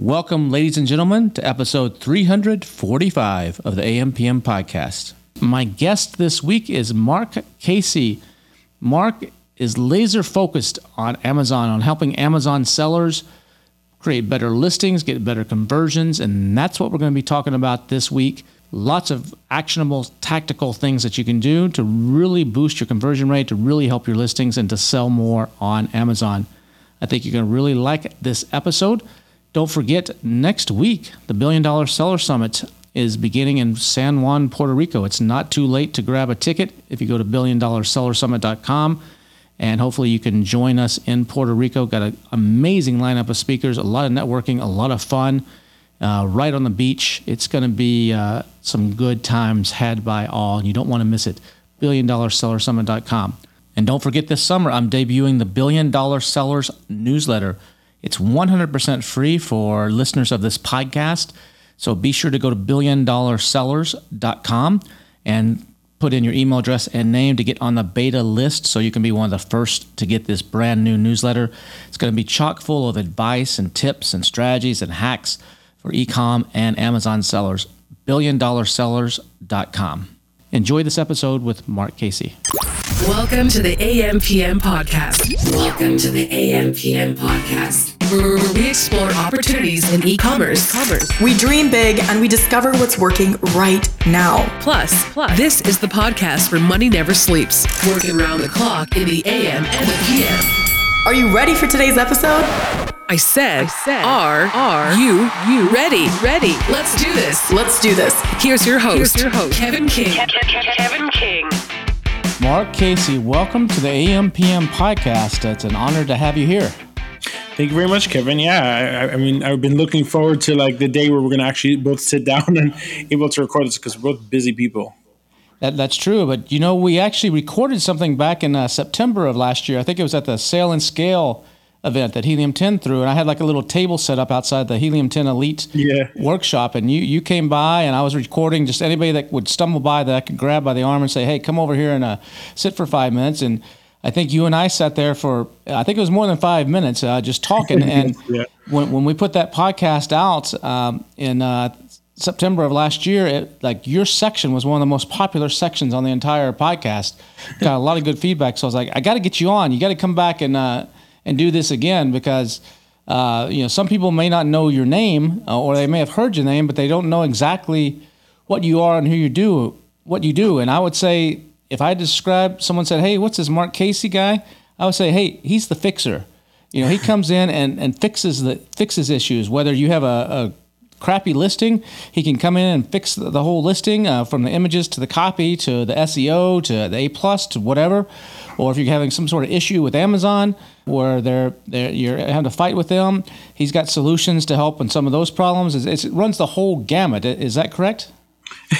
Welcome, ladies and gentlemen, to episode 345 of the AMPM podcast. My guest this week is Mark Casey. Mark is laser focused on Amazon, on helping Amazon sellers create better listings, get better conversions, and that's what we're going to be talking about this week. Lots of actionable, tactical things that you can do to really boost your conversion rate, to really help your listings, and to sell more on Amazon. I think you're going to really like this episode. Don't forget, next week, the Billion Dollar Seller Summit is beginning in San Juan, Puerto Rico. It's not too late to grab a ticket if you go to billiondollarsellers.com, and hopefully you can join us in Puerto Rico. Got an amazing lineup of speakers, a lot of networking, a lot of fun, right on the beach. It's going to be some good times had by all, and you don't want to miss it. BillionDollarSellerSummit.com. And don't forget, this summer, I'm debuting the Billion Dollar Sellers newsletter. It's 100% free for listeners of this podcast. So be sure to go to billiondollarsellersummit.com and put in your email address and name to get on the beta list so you can be one of the first to get this brand new newsletter. It's going to be chock full of advice and tips and strategies and hacks for e-com and Amazon sellers. billiondollarsellersummit.com. Enjoy this episode with Mark Casey. Welcome to the AMPM podcast. Where we explore opportunities in e-commerce. We dream big and we discover what's working right now. Plus, this is the podcast where money never sleeps. Working around the clock in the AM and the PM. Are you ready for today's episode? I said are you ready? Let's do this. Here's your host, Kevin King. Mark Casey, welcome to the AMPM podcast. It's an honor to have you here. Thank you very much, Kevin. Yeah, I mean, I've been looking forward to like the day where we're going to actually both sit down and able to record this because we're both busy people. That's true. But, you know, we actually recorded something back in September of last year. I think it was at the Sail and Scale event that Helium 10 threw. And I had like a little table set up outside the Helium 10 Elite workshop. And you came by and I was recording just anybody that would stumble by that I could grab by the arm and say, hey, come over here and sit for 5 minutes. And I think you and I sat there for, I think it was more than 5 minutes just talking. And when we put that podcast out in September of last year, your section was one of the most popular sections on the entire podcast. Got a lot of good feedback. So I was like, I got to get you on. You got to come back and do this again because, you know, some people may not know your name or they may have heard your name, but they don't know exactly what you are and what you do. And I would say, if I describe someone said, hey, what's this Mark Casey guy? I would say, hey, he's the fixer. You know, he comes in and fixes issues. Whether you have a crappy listing, he can come in and fix the whole listing from the images to the copy to the SEO to the A+ to whatever. Or if you're having some sort of issue with Amazon where you're having to fight with them, he's got solutions to help in some of those problems. It runs the whole gamut. Is that correct?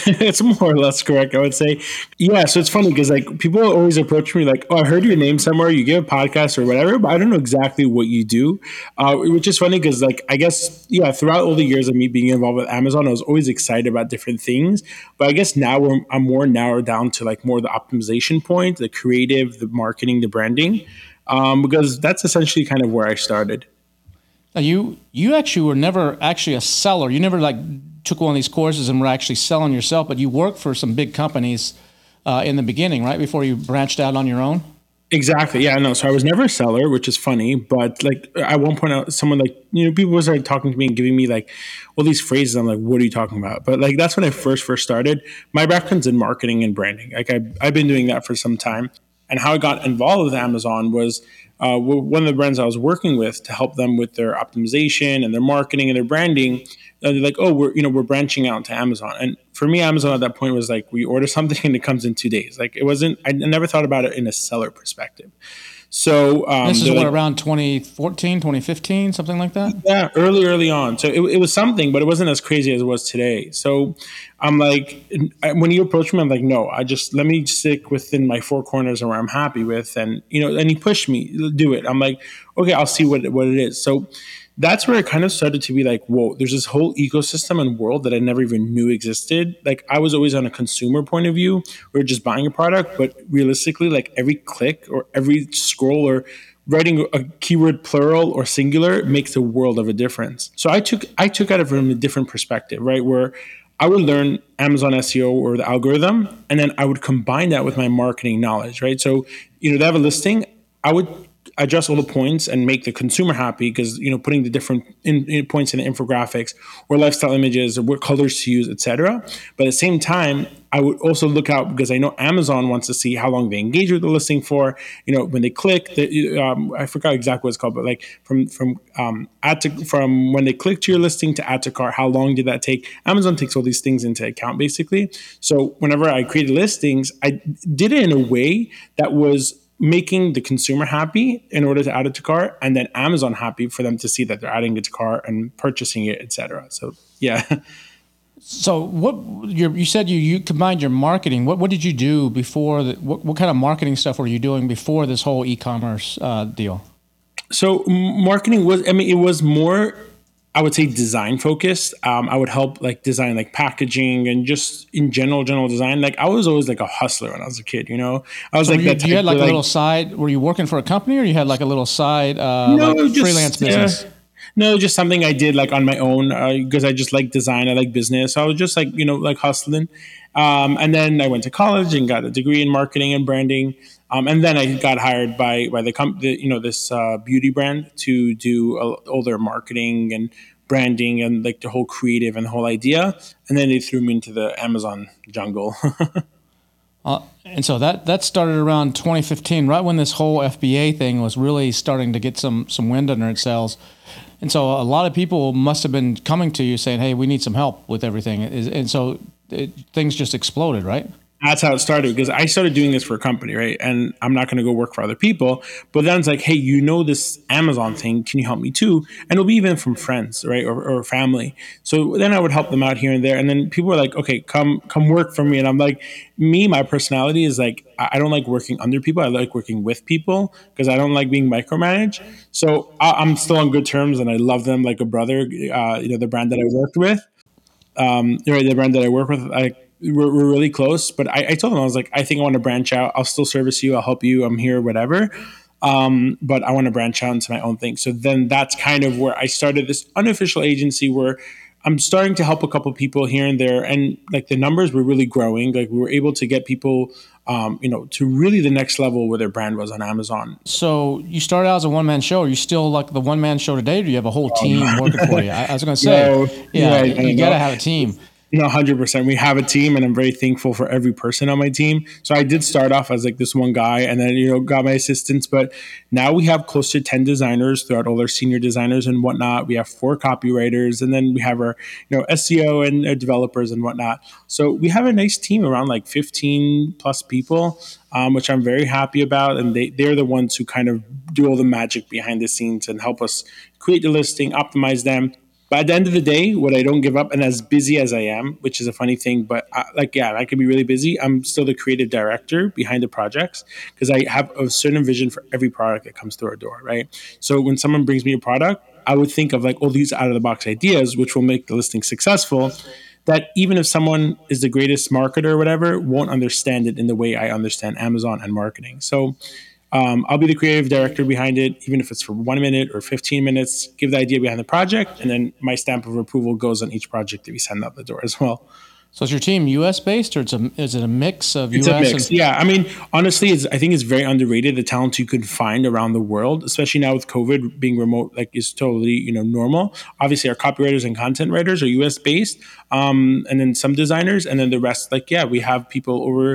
It's more or less correct, I would say. Yeah, so it's funny because like people always approach me like, oh, I heard your name somewhere, you give a podcast or whatever, but I don't know exactly what you do, which is funny because like I guess, yeah, throughout all the years of me being involved with Amazon, I was always excited about different things. But I guess now I'm more narrowed down to like more the optimization point, the creative, the marketing, the branding, because that's essentially kind of where I started. Now you actually were never actually a seller. You never like took one of these courses and were actually selling yourself, but you worked for some big companies in the beginning, right? Before you branched out on your own? Exactly. Yeah, no. So I was never a seller, which is funny, but like at one point, someone like, you know, people started talking to me and giving me like all these phrases. I'm like, what are you talking about? But like, that's when I first started. My background's in marketing and branding. Like I've been doing that for some time. And how I got involved with Amazon was one of the brands I was working with to help them with their optimization and their marketing and their branding. And they're like, oh, we're branching out to Amazon. And for me, Amazon at that point was like, we order something and it comes in 2 days. Like it wasn't, I never thought about it in a seller perspective. So this is what, like, around 2014, 2015, something like that? Yeah, early on. So it was something, but it wasn't as crazy as it was today. So I'm like, when you approach me, I'm like, no, let me stick within my four corners and where I'm happy with. And, you know, and he pushed me, do it. I'm like, okay, I'll see what it is. So that's where I kind of started to be like, whoa, there's this whole ecosystem and world that I never even knew existed. Like I was always on a consumer point of view, or just buying a product, but realistically, like every click or every scroll or writing a keyword plural or singular makes a world of a difference. So I took at it from a different perspective, right? Where I would learn Amazon SEO or the algorithm, and then I would combine that with my marketing knowledge, right? So, they have a listing, I would adjust all the points and make the consumer happy because, putting the different points in the infographics or lifestyle images or what colors to use, etc. But at the same time, I would also look out because I know Amazon wants to see how long they engage with the listing for, when they click, I forgot exactly what it's called, but like from when they click to your listing to add to cart, how long did that take? Amazon takes all these things into account basically. So whenever I created listings, I did it in a way that was making the consumer happy in order to add it to cart, and then Amazon happy for them to see that they're adding it to cart and purchasing it, etc. So yeah. So what you said you combined your marketing. What did you do before? What kind of marketing stuff were you doing before this whole e-commerce deal? So marketing was more, I would say, design focused. I would help design packaging and just in general design. I was always a hustler when I was a kid, I was so that type. You had a little side, were you working for a company or you had a little side freelance business? Yeah. No, just something I did on my own because I just like design. I like business. So I was just hustling. And then I went to college and got a degree in marketing and branding. And then I got hired by the company, this beauty brand to do all their marketing and branding and the whole creative and the whole idea. And then they threw me into the Amazon jungle. And so that started around 2015, right when this whole FBA thing was really starting to get some wind under its sails. And so a lot of people must have been coming to you saying, hey, we need some help with everything. And so things just exploded, right? That's how it started, because I started doing this for a company, right? And I'm not going to go work for other people. But then it's like, hey, this Amazon thing, can you help me too? And it'll be even from friends, right? Or family. So then I would help them out here and there. And then people were like, okay, come work for me. And I'm like, my personality is I don't like working under people. I like working with people because I don't like being micromanaged. So I'm still on good terms and I love them like a brother, the brand that I worked with, we're really close, but I told them, I was like, I think I want to branch out. I'll still service you. I'll help you. I'm here, whatever. But I want to branch out into my own thing. So then that's kind of where I started this unofficial agency where I'm starting to help a couple people here and there. And the numbers were really growing. We were able to get people, to really the next level where their brand was on Amazon. So you started out as a one-man show. Are you still the one-man show today? Or do you have a whole team working for you? I was going to say, you got to have a team. 100%. We have a team, and I'm very thankful for every person on my team. So I did start off as this one guy, and then got my assistants. But now we have close to 10 designers throughout all our senior designers and whatnot. We have 4 copywriters, and then we have our SEO and developers and whatnot. So we have a nice team around 15 plus people, which I'm very happy about, and they're the ones who kind of do all the magic behind the scenes and help us create the listing, optimize them. But at the end of the day, what I don't give up, and as busy as I am, which is a funny thing, but I can be really busy. I'm still the creative director behind the projects because I have a certain vision for every product that comes through our door, right? So when someone brings me a product, I would think of all these out-of-the-box ideas, which will make the listing successful, that even if someone is the greatest marketer or whatever, won't understand it in the way I understand Amazon and marketing. So I'll be the creative director behind it, even if it's for 1 minute or 15 minutes, give the idea behind the project, and then my stamp of approval goes on each project that we send out the door as well. So is your team U.S. based, or is it a mix of U.S.? It's a mix, yeah. I mean, honestly, I think it's very underrated, the talent you could find around the world, especially now with COVID being remote, is totally, normal. Obviously, our copywriters and content writers are U.S. based, and then some designers, and then the rest, we have people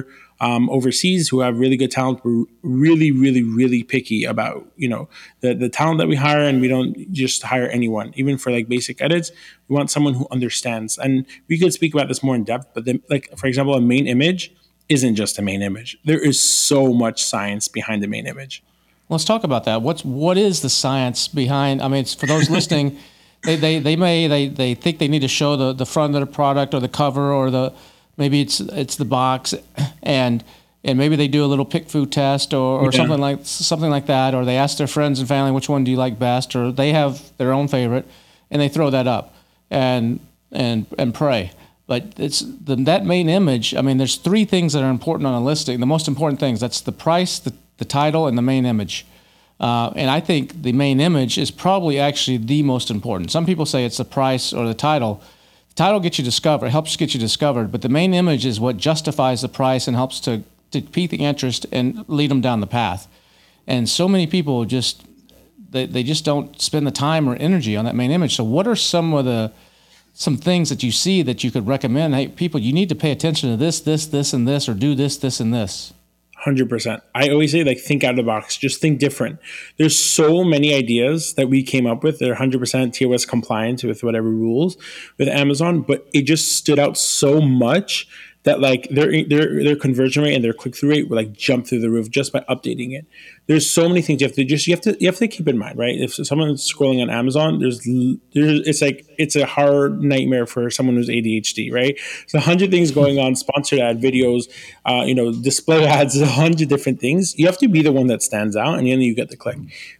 overseas who have really good talent. We're really, really, really picky about, the talent that we hire, and we don't just hire anyone. Even for basic edits, we want someone who understands. And we could speak about this more in depth, but then, for example, a main image isn't just a main image. There is so much science behind the main image. Let's talk about that. What is the science behind? I mean, it's for those listening, they think they need to show the front of the product or the cover or maybe it's the box, and maybe they do a little PickFu test or something like that, or they ask their friends and family which one do you like best, or they have their own favorite, and they throw that up and pray. But it's that main image. I mean, there's 3 things that are important on a listing. The most important things, that's the price, the title, and the main image. And I think the main image is probably actually the most important. Some people say it's the price or the title. The title gets you discovered, helps get you discovered, but the main image is what justifies the price and helps to pique the interest and lead them down the path. And so many people just, they just don't spend the time or energy on that main image. So what are some of the, some things that you see that you could recommend? Hey, people, you need to pay attention to this, this, this, and this, or do this, this, and this. 100%. I always say, like, think out of the box. Just think different. There's so many ideas that we came up with. They're 100% TOS compliant with whatever rules with Amazon, but it just stood out so much that, like, their conversion rate and their click-through rate would, like, jump through the roof just by updating it. There's so many things you have to keep in mind, right? If someone's scrolling on Amazon, it's a hard nightmare for someone who's ADHD, right? So 100 things going on, sponsored ad videos, display ads, 100 different things. You have to be the one that stands out, and then you get the click.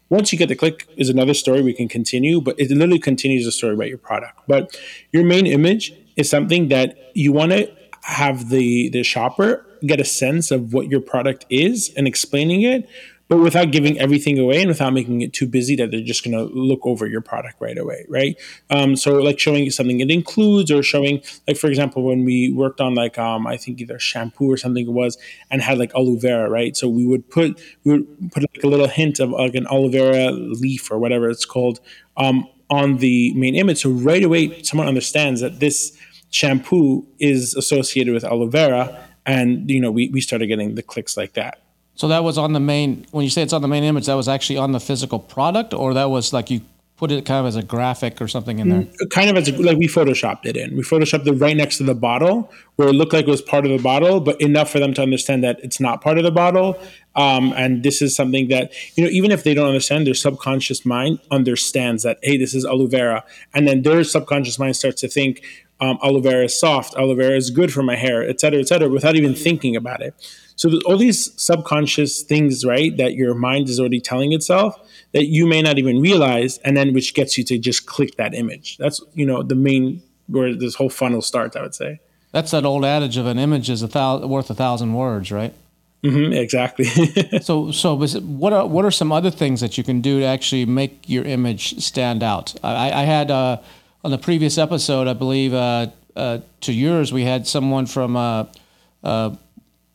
Once you get the click is another story we can continue, but it literally continues the story about your product. But your main image is something that you want to have the shopper get a sense of what your product is and explaining it, but without giving everything away and without making it too busy that they're just going to look over your product right away, right? So like showing something it includes, or showing, like, for example, when we worked on, like, I think either shampoo or something it was, and had like aloe vera, right? So we would put like a little hint of like an aloe vera leaf or whatever it's called on the main image. So right away, someone understands that this shampoo is associated with aloe vera, and we started getting the clicks like that. So that was on the main, when you say it's on the main image, that was actually on the physical product, or that was like you put it kind of as a graphic or something in there? Kind of as like we photoshopped it in. We photoshopped it right next to the bottle where it looked like it was part of the bottle, but enough for them to understand that it's not part of the bottle. And this is something that, even if they don't understand, their subconscious mind understands that, hey, this is aloe vera. And then their subconscious mind starts to think, aloe vera is soft, aloe vera is good for my hair, et cetera, without even thinking about it. So there's all these subconscious things, right, that your mind is already telling itself that you may not even realize, and then which gets you to just click that image. That's, the main, where this whole funnel starts, I would say. That's that old adage of an image is worth 1,000 words, right? Mm-hmm, exactly. So what are some other things that you can do to actually make your image stand out? I had... on the previous episode, I believe, to yours, we had someone from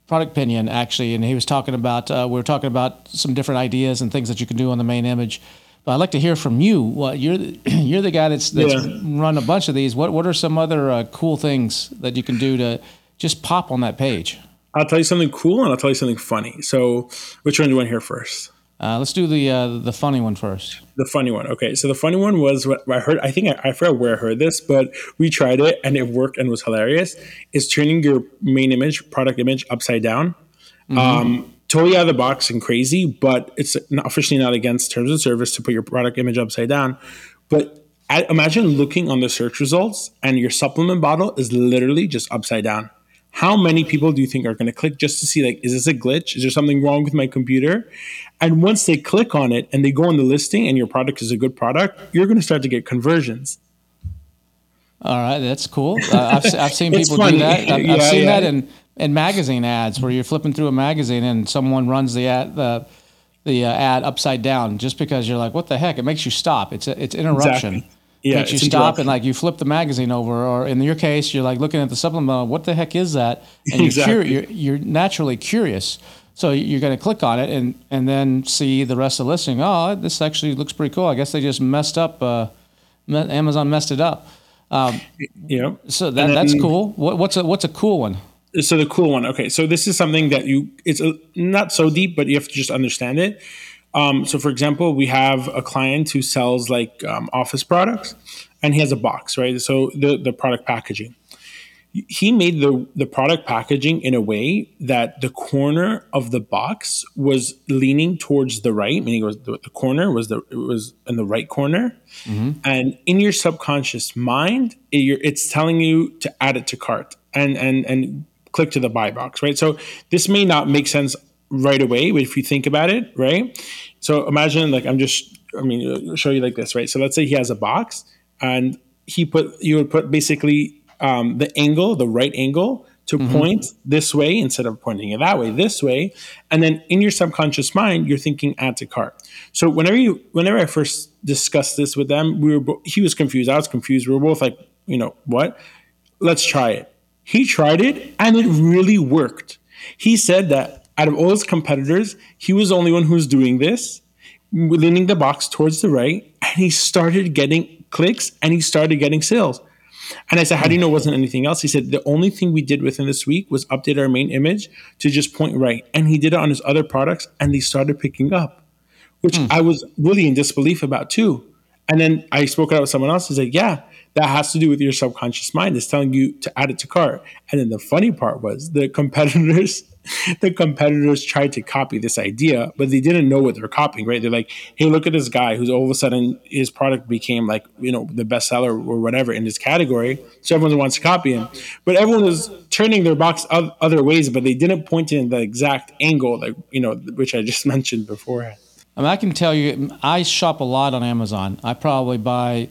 Product Pinion, actually, and he was talking about, we were talking about some different ideas and things that you can do on the main image. But I'd like to hear from you. Well, you're the guy that's run a bunch of these. What are some other cool things that you can do to just pop on that page? I'll tell you something cool, and I'll tell you something funny. So which one do you want to hear first? Let's do the funny one first. The funny one. Okay. So the funny one was what I heard. I think I forgot where I heard this, but we tried it and it worked and was hilarious. Is turning your main image, product image, upside down. Mm-hmm. Totally out of the box and crazy, but it's officially not against terms of service to put your product image upside down. But imagine looking on the search results and your supplement bottle is literally just upside down. How many people do you think are going to click just to see, like, is this a glitch? Is there something wrong with my computer? And once they click on it and they go on the listing and your product is a good product, you're going to start to get conversions. All right. That's cool. I've seen people do that. I've seen that in magazine ads where you're flipping through a magazine and someone runs the ad upside down just because you're like, what the heck? It makes you stop. It's interruption. Exactly. Yeah, you stop and, like, you flip the magazine over, or in your case, you're like looking at the supplement. What the heck is that? And exactly. You're naturally curious, so you're going to click on it and then see the rest of the listing. Oh, this actually looks pretty cool. I guess they just messed up. Amazon messed it up. Yeah. So that's cool. What's a cool one? So the cool one. Okay. So this is something that it's not so deep, but you have to just understand it. So for example, we have a client who sells, like, office products, and he has a box, right? So the product packaging, he made the product packaging in a way that the corner of the box was leaning towards the right, meaning it was the corner was in the right corner. Mm-hmm. And in your subconscious mind, it's telling you to add it to cart and click to the buy box, right? So this may not make sense right away, if you think about it, right? So imagine, like, I'll show you like this, right? So let's say he has a box, and you would put basically the angle, the right angle to point this way instead of pointing it that way, this way. And then in your subconscious mind, you're thinking add to cart. So whenever I first discussed this with them, he was confused. I was confused. We were both like, you know what? Let's try it. He tried it and it really worked. He said that out of all his competitors, he was the only one who's doing this, leaning the box towards the right. And he started getting clicks and he started getting sales. And I said, how do you know it wasn't anything else? He said, the only thing we did within this week was update our main image to just point right. And he did it on his other products and they started picking up, which I was really in disbelief about too. And then I spoke it out with someone else. He's like, yeah, that has to do with your subconscious mind. It's telling you to add it to cart. And then the funny part was the competitors tried to copy this idea, but they didn't know what they're copying, right? They're like, hey, look at this guy who's all of a sudden his product became like, you know, the bestseller or whatever in his category. So everyone wants to copy him. But everyone was turning their box other ways, but they didn't point it in the exact angle, like, you know, which I just mentioned beforehand. I mean, I can tell you, I shop a lot on Amazon. I probably buy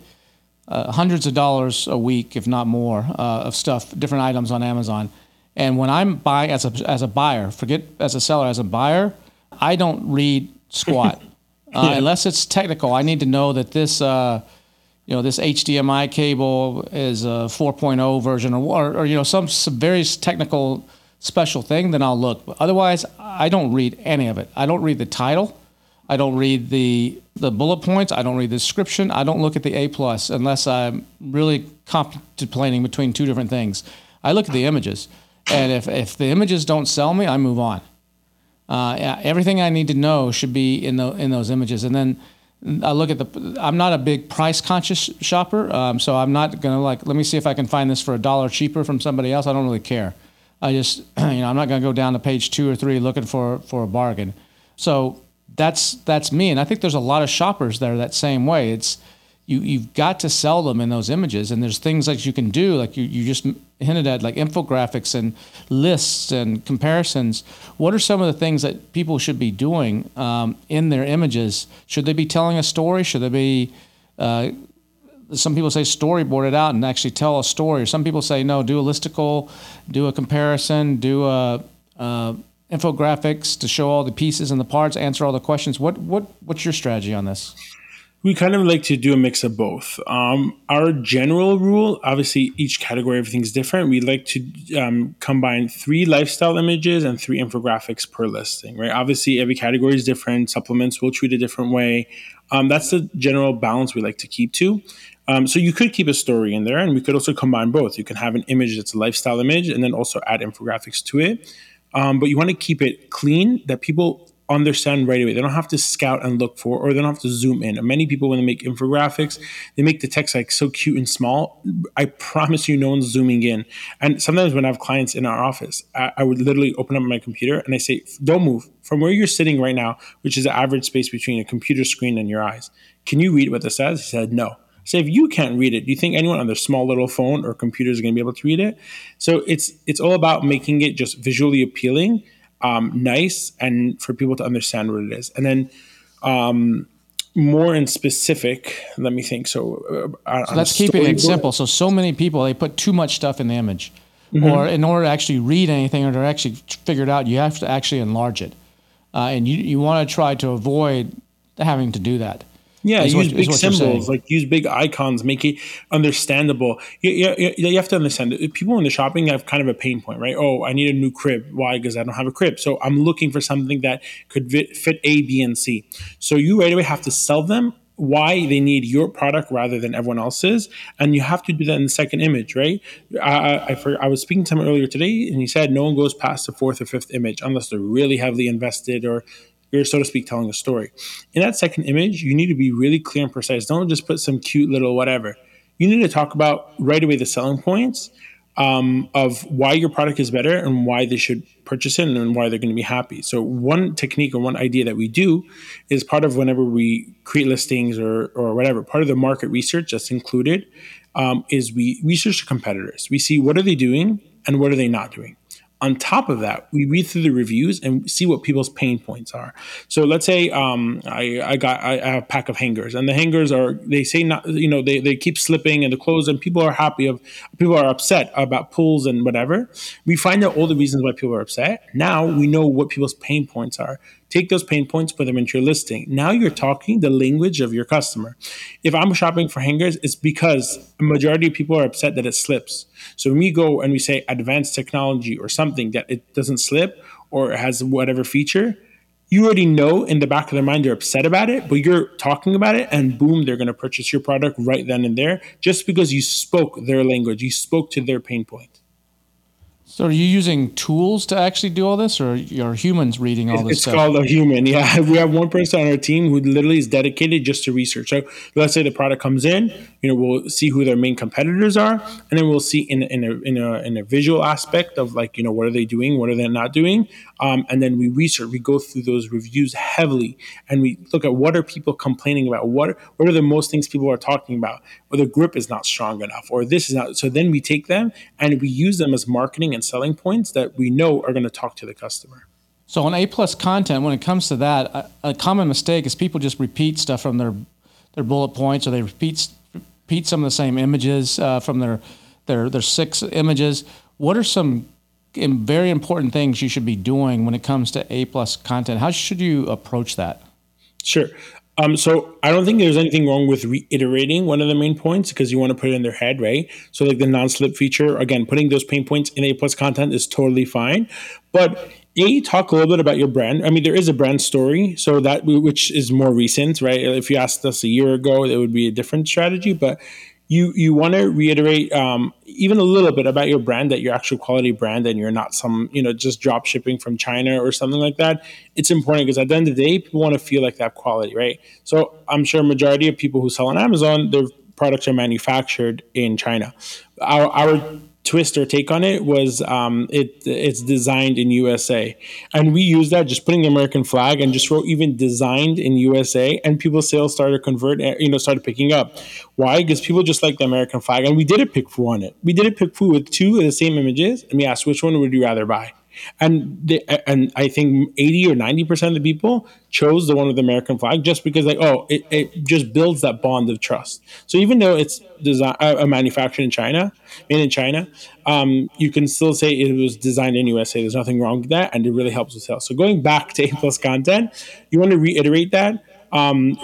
hundreds of dollars a week, if not more, of stuff, different items on Amazon. And when I'm buying as a buyer, forget as a seller, as a buyer, I don't read squat unless it's technical. I need to know that this, this HDMI cable is a 4.0 version or you know, some very technical special thing. Then I'll look. But otherwise, I don't read any of it. I don't read the title. I don't read the bullet points. I don't read the description. I don't look at the A+ unless I'm really contemplating between two different things. I look at the images. And if the images don't sell me, I move on. Everything I need to know should be in those images. And then I look at I'm not a big price conscious shopper, so I'm not gonna let me see if I can find this for $1 cheaper from somebody else. I don't really care. I just, I'm not gonna go down to page 2 or 3 looking for a bargain. So that's me, and I think there's a lot of shoppers that are that same way. It's you've got to sell them in those images, and there's things like you can do, like you just hinted at, like infographics and lists and comparisons. What are some of the things that people should be doing in their images? Should they be telling a story? Should they be, some people say storyboard it out and actually tell a story. Some people say, no, do a listicle, do a comparison, do infographics to show all the pieces and the parts, answer all the questions. What's your strategy on this? We kind of like to do a mix of both. Our general rule, obviously each category, everything's different. We like to combine 3 lifestyle images and 3 infographics per listing, right? Obviously every category is different. Supplements will treat a different way. That's the general balance we like to keep to. So you could keep a story in there, and we could also combine both. You can have an image that's a lifestyle image and then also add infographics to it. But you want to keep it clean that people understand right away. They don't have to scout and look for, or they don't have to zoom in. Many people, when they make infographics, they make the text like so cute and small. I promise you, no one's zooming in. And sometimes when I have clients in our office, I would literally open up my computer and I say, don't move. From where you're sitting right now, which is the average space between a computer screen and your eyes, can you read what this says? He said, no. So if you can't read it, do you think anyone on their small little phone or computer is going to be able to read it? So it's all about making it just visually appealing, nice, and for people to understand what it is. And then more in specific, let me think. So let's keep it simple. So many people, they put too much stuff in the image. Or in order to actually read anything or to actually figure it out, you have to actually enlarge it. And you want to try to avoid having to do that. Yeah, use big symbols, use big icons, make it understandable. You have to understand that people in the shopping have kind of a pain point, right? Oh, I need a new crib. Why? Because I don't have a crib. So I'm looking for something that could fit A, B, and C. So you right away have to sell them why they need your product rather than everyone else's. And you have to do that in the second image, right? I was speaking to him earlier today, and he said no one goes past the 4th or 5th image unless they're really heavily invested or you're, so to speak, telling a story. In that second image, you need to be really clear and precise. Don't just put some cute little whatever. You need to talk about right away the selling points of why your product is better and why they should purchase it and why they're going to be happy. So one technique or one idea that we do is part of whenever we create listings or whatever, part of the market research that's included is we research the competitors. We see what are they doing and what are they not doing. On top of that, we read through the reviews and see what people's pain points are. So let's say I have a pack of hangers, and the hangers are, they say not, you know, they keep slipping and the clothes, and people are people are upset about pulls and whatever. We find out all the reasons why people are upset. Now we know what people's pain points are. Take those pain points, put them into your listing. Now you're talking the language of your customer. If I'm shopping for hangers, it's because a majority of people are upset that it slips. So when we go and we say advanced technology or something that it doesn't slip or has whatever feature, you already know in the back of their mind they're upset about it, but you're talking about it and boom, they're going to purchase your product right then and there just because you spoke their language. You spoke to their pain point. So are you using tools to actually do all this, or are humans reading all this stuff? It's called a human, yeah. We have one person on our team who literally is dedicated just to research. So let's say the product comes in, you know, we'll see who their main competitors are, and then we'll see in a visual aspect of, like, you know, what are they doing, what are they not doing, and then we research. We go through those reviews heavily, and we look at what are people complaining about, what are the most things people are talking about, or the grip is not strong enough, or this is not. So then we take them and we use them as marketing and selling points that we know are going to talk to the customer. So on A+ content, when it comes to that, a common mistake is people just repeat stuff from their bullet points, or they repeat some of the same images from their 6 images. What are some very important things you should be doing when it comes to A+ content? How should you approach that? Sure. So I don't think there's anything wrong with reiterating one of the main points because you want to put it in their head, right? So like the non-slip feature, again, putting those pain points in A+ content is totally fine. But A, talk a little bit about your brand. I mean, there is a brand story, so that which is more recent, right? If you asked us a year ago, it would be a different strategy, but you want to reiterate even a little bit about your brand, that you're actual quality brand and you're not some, you know, just drop shipping from China or something like that. It's important because at the end of the day, people want to feel like they have quality, right? So I'm sure majority of people who sell on Amazon, their products are manufactured in China. Our twist or take on it was it's designed in USA, and we use that, just putting the American flag and just wrote even designed in USA, and people's sales started started picking up. Why? Because people just like the American flag, and we did a PickFu on it. We did a PickFu with 2 of the same images, and we asked which one would you rather buy, and I think 80 or 90% of the people chose the one with the American flag just because, like, it just builds that bond of trust. So even though it's manufactured in China, made in China, you can still say it was designed in USA. There's nothing wrong with that, and it really helps with sales. So going back to A+ content, you want to reiterate that.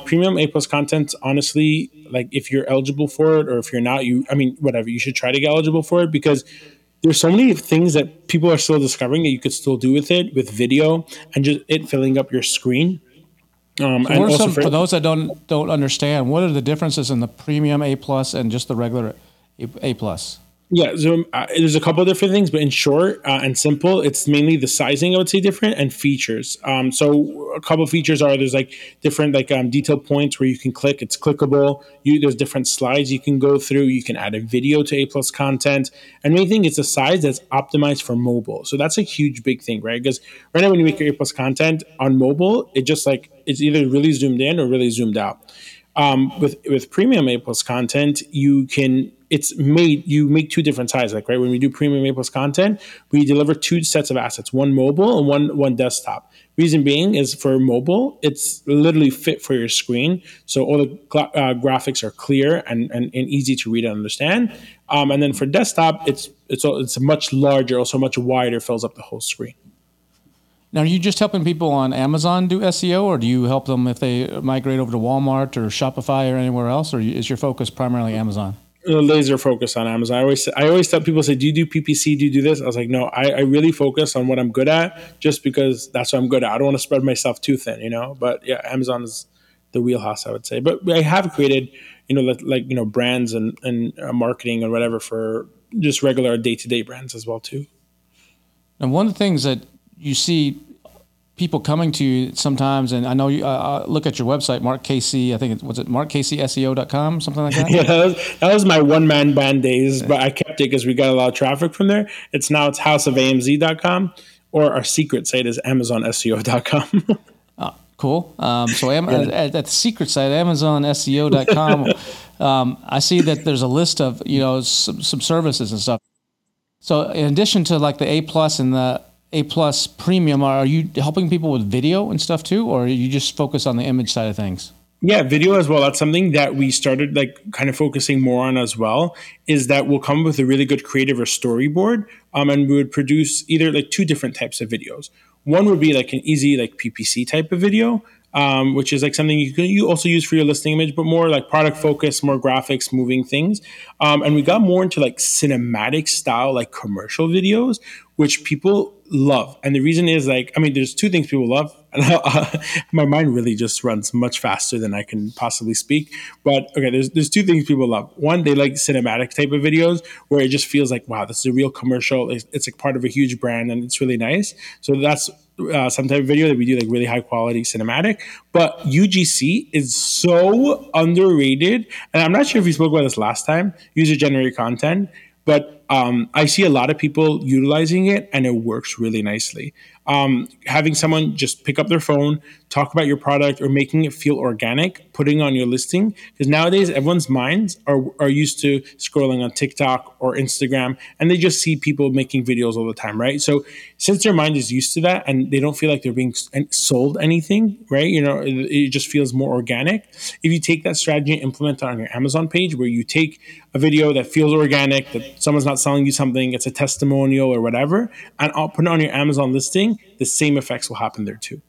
Premium A+ content, honestly, like if you're eligible for it or if you're not, you should try to get eligible for it because there's so many things that people are still discovering that you could still do with it, with video and just it filling up your screen. For those that don't understand, what are the differences in the premium A+ and just the regular A+? Yeah, so there's a couple of different things, but in short and simple, it's mainly the sizing, I would say, different, and features. So a couple of features are there's like different like detail points where you can click. It's clickable. There's different slides you can go through. You can add a video to A+ content. And main thing, it's a size that's optimized for mobile. So that's a huge big thing, right? Because right now when you make your A+ content on mobile, it just like it's either really zoomed in or really zoomed out. With premium A+ content, you make 2 different sizes. Like, right, when we do premium A+ content, we deliver 2 sets of assets, one mobile and one desktop. Reason being is for mobile, it's literally fit for your screen. So all the graphics are clear and easy to read and understand. And then for desktop, it's much larger, also much wider, fills up the whole screen. Now, are you just helping people on Amazon do SEO, or do you help them if they migrate over to Walmart or Shopify or anywhere else, or is your focus primarily Amazon? Laser focus on Amazon. I always tell people, say, do you do PPC? Do you do this? I was like, no, I really focus on what I'm good at just because that's what I'm good at. I don't want to spread myself too thin, you know? But yeah, Amazon is the wheelhouse, I would say. But I have created, you know, brands and marketing and whatever for just regular day-to-day brands as well too. And one of the things that you see people coming to you sometimes, and I know you look at your website, Mark Casey, I think was it markcaseyseo.com, something like that? Yeah, that was my one-man band days, but I kept it because we got a lot of traffic from there. It's houseofamz.com, or our secret site is amazonseo.com. Oh, cool. So at the secret site, amazonseo.com, I see that there's a list of, you know, some services and stuff. So in addition to like the A+ and the A+ Premium, are you helping people with video and stuff too, or you just focus on the image side of things? Yeah, video as well. That's something that we started like kind of focusing more on as well, is that we'll come up with a really good creative or storyboard, and we would produce either like two different types of videos. One would be like an easy like PPC type of video, which is like something you also use for your listing image, but more like product focus, more graphics, moving things. And we got more into like cinematic style, like commercial videos, which people love. And the reason is like, I mean, there's two things people love. And my mind really just runs much faster than I can possibly speak. But okay, there's two things people love. One, they like cinematic type of videos where it just feels like, wow, this is a real commercial. It's like part of a huge brand and it's really nice. So that's some type of video that we do, like really high quality cinematic. But UGC is so underrated. And I'm not sure if we spoke about this last time, user generated content, but I see a lot of people utilizing it and it works really nicely. Having someone just pick up their phone, talk about your product or making it feel organic, putting on your listing. Because nowadays everyone's minds are used to scrolling on TikTok or Instagram, and they just see people making videos all the time, right? So since their mind is used to that and they don't feel like they're being sold anything, right? You know, it just feels more organic. If you take that strategy and implement it on your Amazon page, where you take a video that feels organic, that someone's not selling you something, it's a testimonial or whatever, and I'll put it on your Amazon listing, the same effects will happen there too.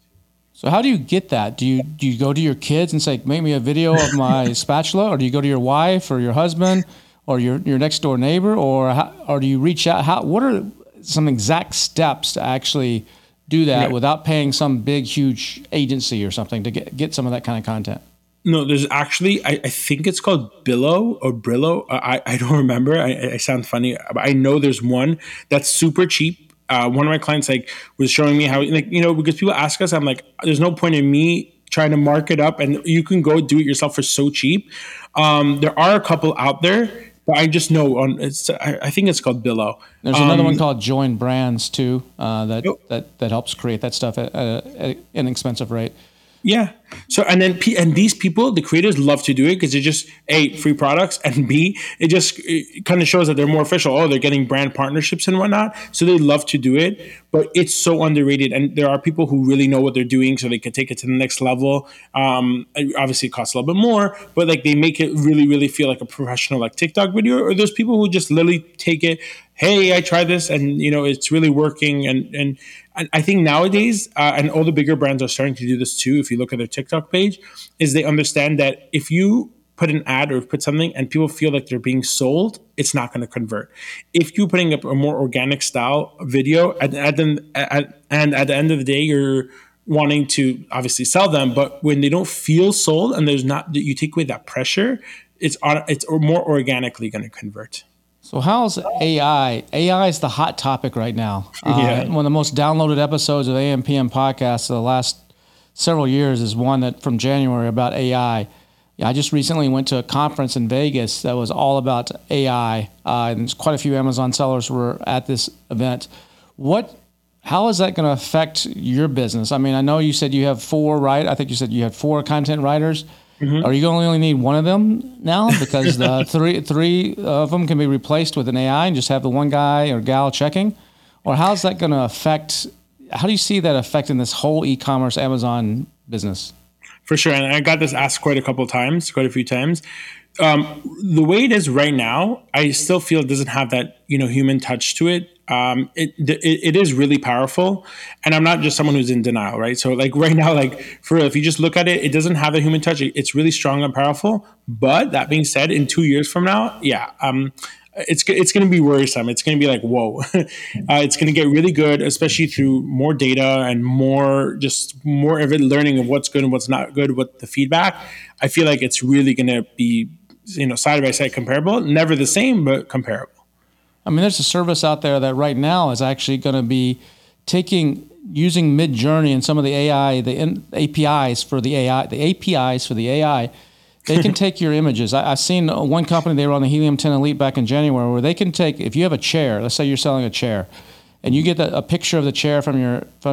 So how do you get that? Do you go to your kids and say, make me a video of my spatula? Or do you go to your wife or your husband or your next door neighbor? Or do you reach out? What are some exact steps to actually do that without paying some big, huge agency or something to get some of that kind of content? No, there's actually, I think it's called Billo or Brillo. I don't remember. I sound funny. But I know there's one that's super cheap. One of my clients like was showing me how, like, you know, because people ask us, I'm like, there's no point in me trying to mark it up, and you can go do it yourself for so cheap. There are a couple out there, but I just know I think it's called Billo. There's another one called Join Brands too, that helps create that stuff at an inexpensive rate. Yeah. So, and these people, the creators, love to do it because it just, A, free products, and B, it kind of shows that they're more official. Oh, they're getting brand partnerships and whatnot. So they love to do it, but it's so underrated. And there are people who really know what they're doing, so they can take it to the next level. Obviously it costs a little bit more, but like they make it really, really feel like a professional, like TikTok video, or those people who just literally take it. Hey, I tried this and, you know, it's really working. And I think nowadays, and all the bigger brands are starting to do this too, if you look at their TikTok page, is they understand that if you put an ad or put something and people feel like they're being sold, it's not going to convert. If you're putting up a more organic style video, and at the end of the day, you're wanting to obviously sell them, but when they don't feel sold and there's not, you take away that pressure, it's more organically going to convert. So how's AI? AI is the hot topic right now. One of the most downloaded episodes of AMPM podcasts of the last several years is one that from January about AI. I just recently went to a conference in Vegas that was all about AI, and quite a few Amazon sellers were at this event. How is that going to affect your business? I mean, I know you said you have four, right? I think you said you had four content writers. Mm-hmm. Are you going to only need one of them now? Because the three of them can be replaced with an AI and just have the one guy or gal checking? Or how's that going to affect, how do you see that affecting this whole e-commerce Amazon business? For sure. And I got this asked quite a few times. The way it is right now, I still feel it doesn't have that, you know, human touch to it. It is really powerful, and I'm not just someone who's in denial, right? So like right now, like for real, if you just look at it, it doesn't have a human touch. It's really strong and powerful. But that being said, in 2 years from now, it's going to be worrisome. It's going to be like, whoa, it's going to get really good, especially through more data and more of it, learning of what's good and what's not good, what the feedback. I feel like it's really going to be, you know, side by side comparable, never the same, but comparable. I mean, there's a service out there that right now is actually going to be using Midjourney and some of the AI, the APIs for the AI. They can take your images. I've seen one company, they were on the Helium 10 Elite back in January, where they can take, if you have a chair, let's say you're selling a chair, and you get a picture of the chair from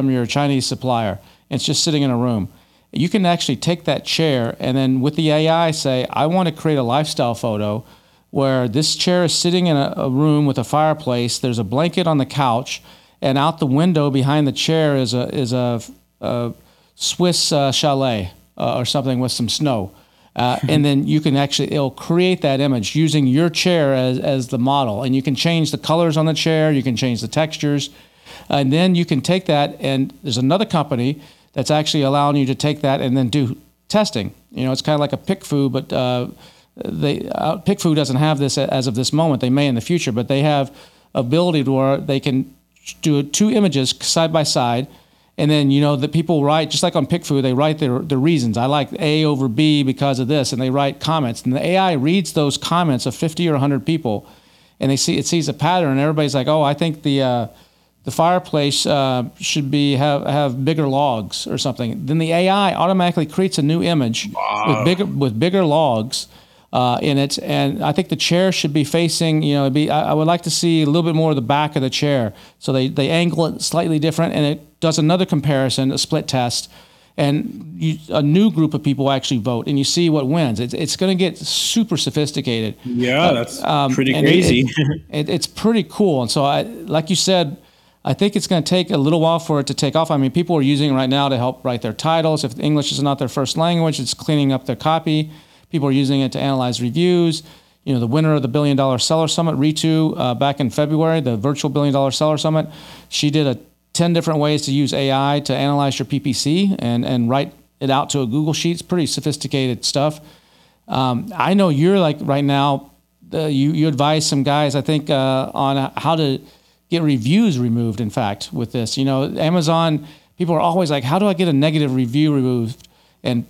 your Chinese supplier, and it's just sitting in a room. You can actually take that chair and then with the AI say, I want to create a lifestyle photo where this chair is sitting in a room with a fireplace. There's a blanket on the couch, and out the window behind the chair is a Swiss chalet or something with some snow. And then you can actually, it'll create that image using your chair as the model. And you can change the colors on the chair. You can change the textures. And then you can take that, and there's another company that's actually allowing you to take that and then do testing. You know, it's kind of like a PickFu, but PickFu doesn't have this as of this moment. They may in the future, but they have ability to where they can do two images side by side. And then, you know, the people write, just like on PickFu, they write their reasons. I like A over B because of this, and they write comments. And the AI reads those comments of 50 or 100 people, and it sees a pattern, and everybody's like, oh, I think the fireplace should have bigger logs or something. Then the AI automatically creates a new image with bigger logs in it, and I think the chair should be facing, you know, I would like to see a little bit more of the back of the chair. So they angle it slightly different, and it does another comparison, a split test, and a new group of people actually vote, and you see what wins. It's going to get super sophisticated. Yeah, that's pretty crazy. It's pretty cool. And so, like you said, I think it's going to take a little while for it to take off. I mean, people are using it right now to help write their titles. If English is not their first language, it's cleaning up their copy. People are using it to analyze reviews. You know, the winner of the Billion Dollar Seller Summit, Ritu, back in February, the virtual Billion Dollar Seller Summit, she did 10 different ways to use AI to analyze your PPC and write it out to a Google Sheet. It's pretty sophisticated stuff. I know you're like right now, you advise some guys, I think, on how to get reviews removed, in fact, with this. You know, Amazon, people are always like, how do I get a negative review removed? And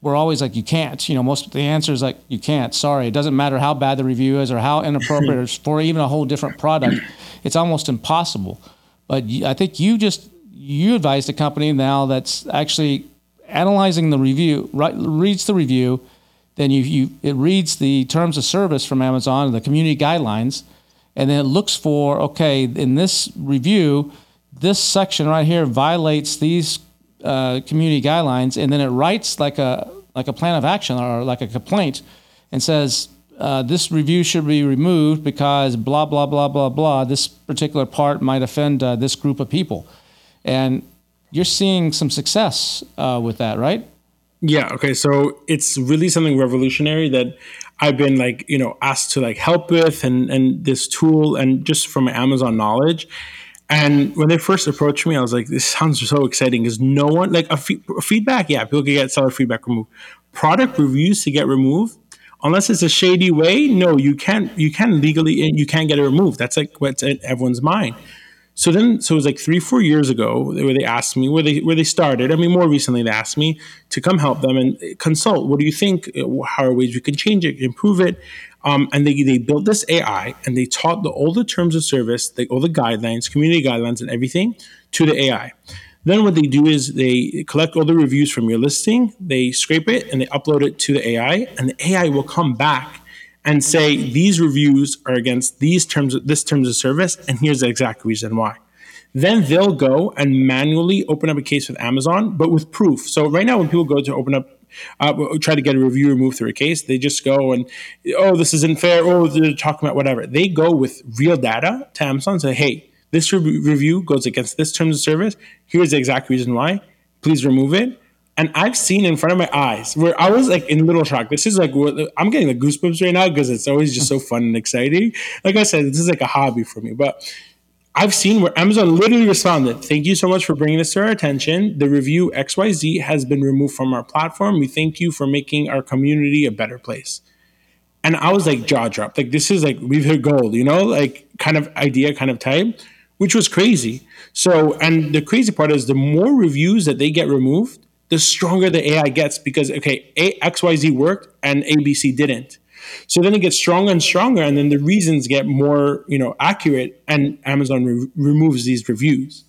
we're always like, you can't. You know, most of the answer is like, you can't. Sorry, it doesn't matter how bad the review is or how inappropriate it's for even a whole different product. It's almost impossible. But I think you advised a company now that's actually analyzing the review, reads the review, then it reads the terms of service from Amazon and the community guidelines, and then it looks for, okay, in this review, this section right here violates these community guidelines, and then it writes like a plan of action or like a complaint and says, this review should be removed because blah, blah, blah, blah, blah. This particular part might offend this group of people. And you're seeing some success with that, right? Yeah. Okay. So it's really something revolutionary that I've been like, you know, asked to like help with and this tool and just from Amazon knowledge. And when they first approached me, I was like, this sounds so exciting because no one, like feedback, yeah, people can get seller feedback removed. Product reviews to get removed, unless it's a shady way, no, you can't legally get it removed. That's like what's in everyone's mind. So it was like 3-4 years ago where they asked me where they started. I mean, more recently they asked me to come help them and consult. What do you think? How are ways we can change it, improve it? And they built this AI and they taught all the terms of service, all the guidelines, community guidelines, and everything to the AI. Then what they do is they collect all the reviews from your listing, they scrape it, and they upload it to the AI. And the AI will come back and say these reviews are against this terms of service, and here's the exact reason why. Then they'll go and manually open up a case with Amazon, but with proof. So right now, when people go to open up, try to get a review removed through a case, they just go and, oh, this isn't fair. Oh, they're talking about whatever. They go with real data to Amazon and say, hey, this review goes against this terms of service. Here's the exact reason why. Please remove it. And I've seen in front of my eyes where I was like in little shock. This is like, I'm getting like goosebumps right now because it's always just so fun and exciting. Like I said, this is like a hobby for me. But I've seen where Amazon literally responded, thank you so much for bringing this to our attention. The review XYZ has been removed from our platform. We thank you for making our community a better place. And I was like jaw dropped. Like this is like, we've hit gold, you know, like kind of idea, kind of type, which was crazy. So, and the crazy part is the more reviews that they get removed, the stronger the AI gets because, okay, XYZ worked and ABC didn't. So then it gets stronger and stronger, and then the reasons get more, you know, accurate, and Amazon removes these reviews.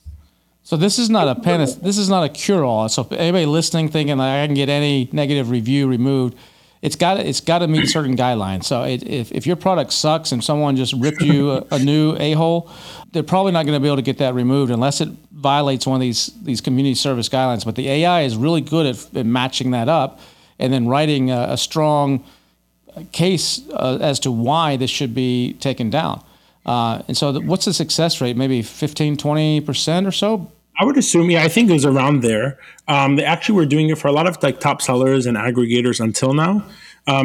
So this is not a panacea. This is not a cure-all. So anybody listening thinking like, I can get any negative review removed, it's got to meet certain guidelines. So if your product sucks and someone just ripped you a new a-hole, they're probably not going to be able to get that removed unless it violates one of these community service guidelines. But the AI is really good at matching that up and then writing a strong case as to why this should be taken down. And so what's the success rate? Maybe 15, 20% or so? I would assume, yeah, I think it was around there. They actually were doing it for a lot of like top sellers and aggregators until now,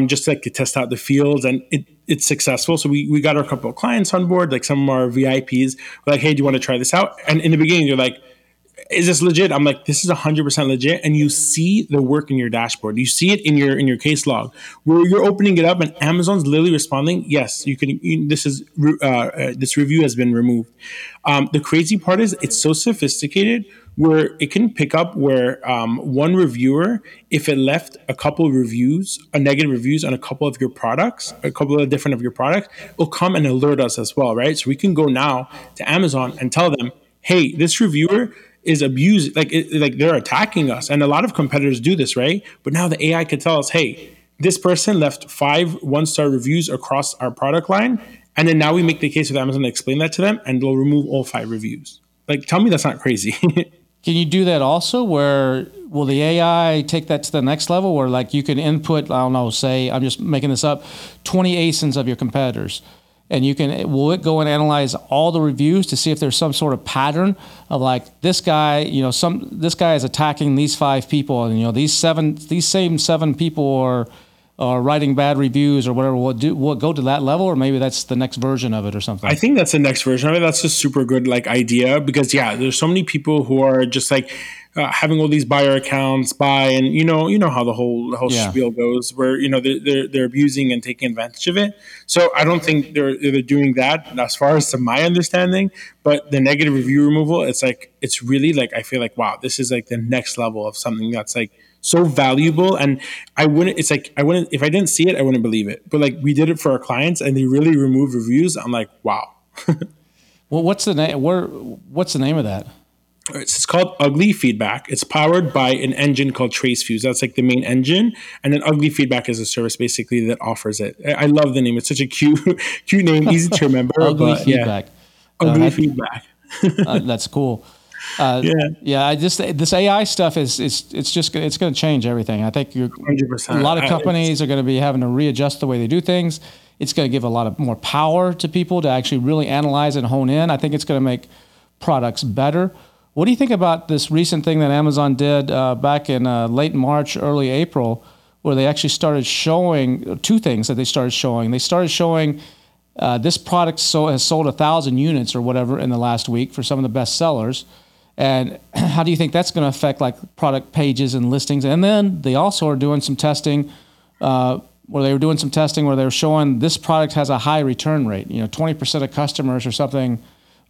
just to test out the fields, and it's successful. So we got our couple of clients on board, like some of our VIPs. We're like, hey, do you want to try this out? And in the beginning, they're like, is this legit? I'm like, this is 100% legit. And you see the work in your dashboard. You see it in your case log where you're opening it up and Amazon's literally responding, yes, you can. This review has been removed. The crazy part is it's so sophisticated where it can pick up where one reviewer, if it left a couple of reviews, negative reviews on a couple of your products, a couple of different of your products, will come and alert us as well, right? So we can go now to Amazon and tell them, hey, this reviewer is abusing, like they're attacking us. And a lot of competitors do this, right? But now the AI could tell us, hey, this person left 5 one-star reviews across our product line. And then now we make the case with Amazon to explain that to them and they'll remove all 5 reviews. Like, tell me that's not crazy. Can you do that also where, will the AI take that to the next level where like you can input, I don't know, say, I'm just making this up, 20 ASINs of your competitors. And you can, will it go and analyze all the reviews to see if there's some sort of pattern of like this guy, you know, this guy is attacking these 5 people, and you know these same seven people are writing bad reviews or whatever. Will it go to that level, or maybe that's the next version of it or something? I think that's the next version of it. That's a super good like idea because yeah, there's so many people who are just like. Having all these buyer accounts, and you know how the whole spiel goes, where you know they're abusing and taking advantage of it. So I don't think they're doing that, as far as to my understanding. But the negative review removal, it's really like I feel like wow, this is like the next level of something that's like so valuable. And I wouldn't if I didn't see it, I wouldn't believe it. But like we did it for our clients, and they really removed reviews. I'm like wow. Well, what's the name of that? It's called Ugly Feedback. It's powered by an engine called Trace Fuse. That's like the main engine. And then Ugly Feedback is a service basically that offers it. I love the name. It's such a cute name, easy to remember. Ugly Feedback. Yeah. Ugly Feedback. That's cool. Yeah. I just this AI stuff is going to change everything. I think 100%. A lot of companies are going to be having to readjust the way they do things. It's going to give a lot of more power to people to actually really analyze and hone in. I think it's going to make products better. What do you think about this recent thing that Amazon did back in late March, early April, where they actually started showing two things that they started showing. They started showing this product has sold 1,000 units or whatever in the last week for some of the best sellers. And how do you think that's going to affect like product pages and listings? And then they also are doing some testing where they were showing this product has a high return rate. You know, 20% of customers or something